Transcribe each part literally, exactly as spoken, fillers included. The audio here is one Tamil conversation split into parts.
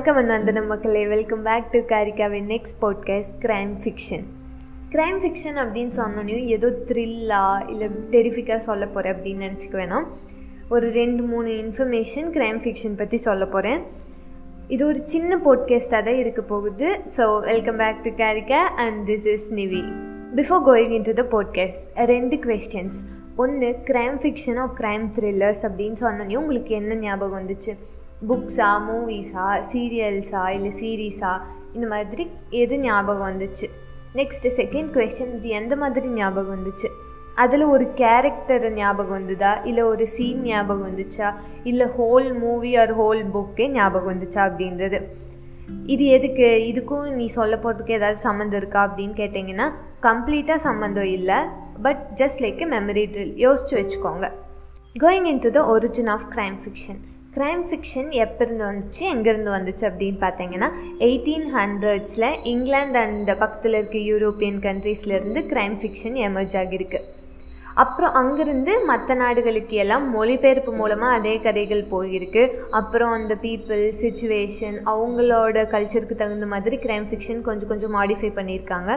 வணக்கம் அண்ணாந்தன மக்களே, வெல்கம் பேக் டு காரிகாவின் next podcast crime fiction. Crime fiction அப்படின்னு சொன்னோன்னையும் ஏதோ த்ரில்லாக இல்லை டெரிஃபிக்காக சொல்ல போகிறேன் அப்படின்னு நினச்சிக்க வேணாம். ஒரு ரெண்டு மூணு இன்ஃபர்மேஷன் க்ரைம் ஃபிக்ஷன் பற்றி சொல்ல போகிறேன். இது ஒரு சின்ன பாட்காஸ்ட்டாக தான் இருக்க போகுது. So welcome back to Karika and this is Nivi. Before going in to the podcast, ரெண்டு க்வெஸ்சன்ஸ். ஒன்று, crime fiction or crime thrillers அப்படின்னு சொன்னோன்னையும் உங்களுக்கு என்ன ஞாபகம் வந்துச்சு? புக்ஸா, மூவிஸா, சீரியல்ஸா, இல்லை சீரீஸா, இந்த மாதிரி எது ஞாபகம் வந்துச்சு? நெக்ஸ்ட்டு செகண்ட் குவெஸ்சன், இது எந்த மாதிரி ஞாபகம் வந்துச்சு? அதில் ஒரு கேரக்டர் ஞாபகம் வந்துதா, இல்லை ஒரு சீன் ஞாபகம் வந்துச்சா, இல்லை ஹோல் மூவி ஆர் ஹோல் புக்கே ஞாபகம் வந்துச்சா அப்படின்றது. இது எதுக்கு, இதுக்கும் நீ சொல்ல போகிறதுக்கு ஏதாவது சம்மந்தம் இருக்கா அப்படின்னு கேட்டிங்கன்னா, கம்ப்ளீட்டாக சம்மந்தம் இல்லை. But just like a memory drill, யோசிச்சு வச்சுக்கோங்க. Going in to the origin of crime fiction. Crime fiction எப்போ இருந்து வந்துச்சு, எங்கேருந்து வந்துச்சு அப்படின்னு பார்த்தீங்கன்னா, எயிட்டீன் ஹண்ட்ரட்ஸில் இங்கிலாந்து அண்ட் பக்கத்தில் இருக்க யூரோப்பியன் கண்ட்ரீஸ்லேருந்து க்ரைம் ஃபிக்ஷன் எமர்ஜ் ஆகியிருக்கு. அப்புறம் அங்கேருந்து மற்ற நாடுகளுக்கு எல்லாம் மொழிபெயர்ப்பு மூலமாக அதே கதைகள் போயிருக்கு. அப்புறம் அந்த பீப்புள் சிச்சுவேஷன், அவங்களோட கல்ச்சருக்கு தகுந்த மாதிரி க்ரைம் ஃபிக்ஷன் கொஞ்சம் கொஞ்சம் மாடிஃபை பண்ணியிருக்காங்க.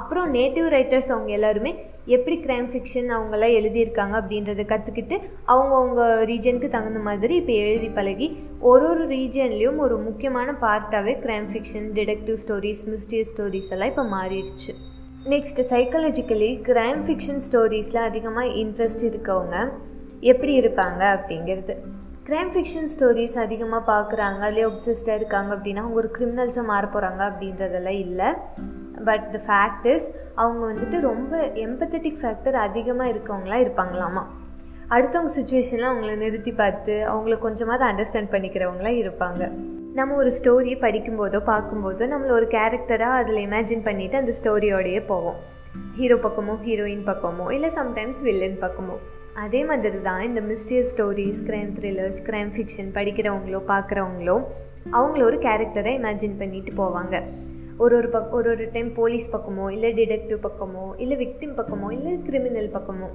அப்புறம் நேட்டிவ் ரைட்டர்ஸ் அவங்க எல்லாருமே எப்படி க்ரைம் ஃபிக்ஷன் அவங்களாம் எழுதியிருக்காங்க அப்படின்றத கற்றுக்கிட்டு அவங்கவுங்க ரீஜனுக்கு தகுந்த மாதிரி இப்போ எழுதி பழகி ஒரு ஒரு ரீஜன்லேயும் ஒரு முக்கியமான பார்ட்டாகவே crime fiction, detective stories, mysterious stories எல்லாம் இப்போ மாறிடுச்சு. நெக்ஸ்ட், சைக்காலஜிக்கலி க்ரைம் ஃபிக்ஷன் ஸ்டோரிஸில் அதிகமாக இன்ட்ரெஸ்ட் இருக்கவங்க எப்படி இருப்பாங்க அப்படிங்கிறது. க்ரைம் ஃபிக்ஷன் ஸ்டோரிஸ் அதிகமாக பார்க்குறாங்க, அதிலே ஒப்சஸ்டாக இருக்காங்க அப்படின்னா அவங்க ஒரு கிரிமினல்ஸாக மாற போகிறாங்க அப்படின்றதெல்லாம் இல்லை. பட் த ஃபேக்ட் இஸ், அவங்க வந்துட்டு ரொம்ப எம்பத்தட்டிக் ஃபேக்டர் அதிகமாக இருக்கவங்களாம் இருப்பாங்களாமா. அடுத்தவங்க சுச்சுவேஷனில் அவங்கள நிறுத்தி பார்த்து அவங்கள கொஞ்சமாவது அண்டர்ஸ்டாண்ட் பண்ணிக்கிறவங்களாம் இருப்பாங்க. நம்ம ஒரு ஸ்டோரி படிக்கும்போதோ பார்க்கும்போதோ நம்மளை ஒரு கேரக்டராக அதில் இமேஜின் பண்ணிவிட்டு அந்த ஸ்டோரியோடையே போவோம். ஹீரோ பக்கமோ, ஹீரோயின் பக்கமோ, இல்லை சம்டைம்ஸ் வில்லன் பக்கமோ. அதே மாதிரி தான் இந்த mysterious stories, crime thrillers, crime fiction படிக்கிறவங்களோ பார்க்குறவங்களோ அவங்கள ஒரு கேரக்டரை இமேஜின் பண்ணிட்டு போவாங்க. ஒரு ஒரு பக் ஒரு ஒரு டைம் போலீஸ் பக்கமோ, இல்லை டிடெக்டிவ் பக்கமோ, இல்லை விக்டிம் பக்கமோ, இல்லை கிரிமினல் பக்கமோ.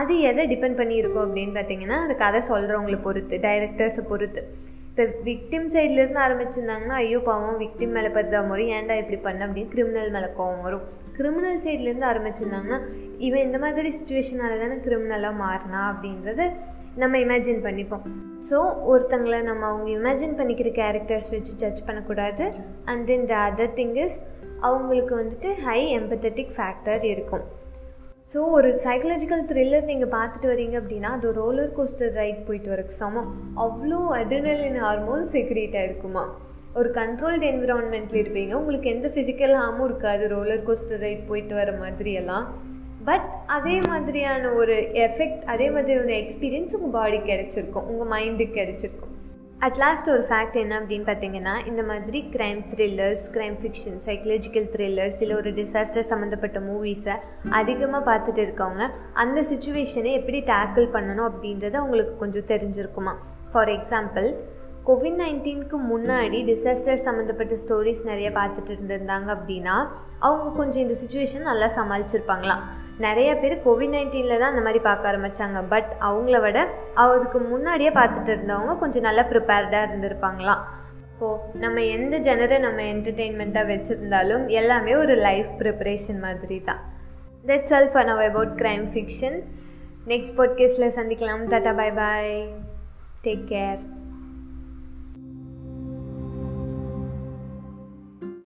அது எதை டிபெண்ட் பண்ணியிருக்கோம் அப்படின்னு பார்த்தீங்கன்னா, அது கதை சொல்கிறவங்கள பொறுத்து, டைரக்டர்ஸை பொறுத்து. இப்போ விக்டிம் சைட்லேருந்து ஆரம்பிச்சிருந்தாங்கன்னா, ஐயோ பாவம் விக்டிம் மேலே படுதா வரும், ஏன்டா இப்படி பண்ண அப்படின்னு கிரிமினல் மேலே கோவம் வரும். கிரிமினல் சைட்லேருந்து ஆரம்பிச்சிருந்தாங்கன்னா, இவன் இந்த மாதிரி சுச்சுவேஷனால் தானே கிரிமினலாக மாறினா அப்படின்றது நம்ம இமேஜின் பண்ணிப்போம். ஸோ ஒருத்தங்களை நம்ம அவங்க இமேஜின் பண்ணிக்கிற கேரக்டர்ஸ் வச்சு ஜட்ஜ் பண்ணக்கூடாது. And then the other thing is, அவங்களுக்கு வந்துட்டு ஹை எம்பத்தட்டிக் ஃபேக்டர் இருக்கும். ஸோ ஒரு சைக்கலாஜிக்கல் த்ரில்லர் நீங்கள் பார்த்துட்டு வரீங்க அப்படின்னா, அது ஒரு ரோலர் கோஸ்டர் ரைட் போயிட்டு வரக்கு சமம். அவ்வளோ அட்ரினலின் ஹார்மோன் செக்ரீட்டாக இருக்குமா. ஒரு கண்ட்ரோல்டு என்விரான்மெண்ட்டில் இருப்பீங்க, உங்களுக்கு எந்த ஃபிசிக்கல் ஹார்மும் இருக்காது ரோலர் கோஸ்டர் ரைட் போயிட்டு வர மாதிரியெல்லாம். பட் அதே மாதிரியான ஒரு எஃபெக்ட், அதே மாதிரியான எக்ஸ்பீரியன்ஸ் உங்கள் பாடிக்கு கிடைச்சிருக்கும், உங்கள் மைண்டுக்கு கிடைச்சிருக்கும். அட் லாஸ்ட் ஒரு ஃபேக்ட் என்ன அப்படின்னு பார்த்தீங்கன்னா, இந்த மாதிரி crime thrillers, crime fiction, psychological thrillers, இல்லை ஒரு டிசாஸ்டர் சம்மந்தப்பட்ட மூவிஸை அதிகமாக பார்த்துட்டு இருக்கவங்க அந்த சுச்சுவேஷனை எப்படி டேக்கிள் பண்ணணும் அப்படின்றத அவங்களுக்கு கொஞ்சம் தெரிஞ்சிருக்குமா. ஃபார் எக்ஸாம்பிள், கோவிட் நைன்டீனுக்கு முன்னாடி டிசாஸ்டர் சம்மந்தப்பட்ட ஸ்டோரிஸ் நிறைய பார்த்துட்டு இருந்திருந்தாங்க அப்படின்னா அவங்க கொஞ்சம் இந்த சுச்சுவேஷன் நல்லா சமாளிச்சிருப்பாங்களாம். நிறைய பேர் கோவிட் நைன்டீனில் தான் அந்த மாதிரி பார்க்க ஆரம்பித்தாங்க. பட் அவங்கள விட அதுக்கு முன்னாடியே பார்த்துட்டு இருந்தவங்க கொஞ்சம் நல்லா ப்ரிப்பேர்டாக இருந்திருப்பாங்களாம். இப்போது நம்ம எந்த ஜெனரை நம்ம என்டர்டெயின்மெண்ட்டாக வச்சுருந்தாலும் எல்லாமே ஒரு லைஃப் ப்ரிப்பரேஷன் மாதிரி தான். That's all for now about crime fiction. Next பாட்காஸ்ட்டில் சந்திக்கலாம். Tata, bye bye, take care.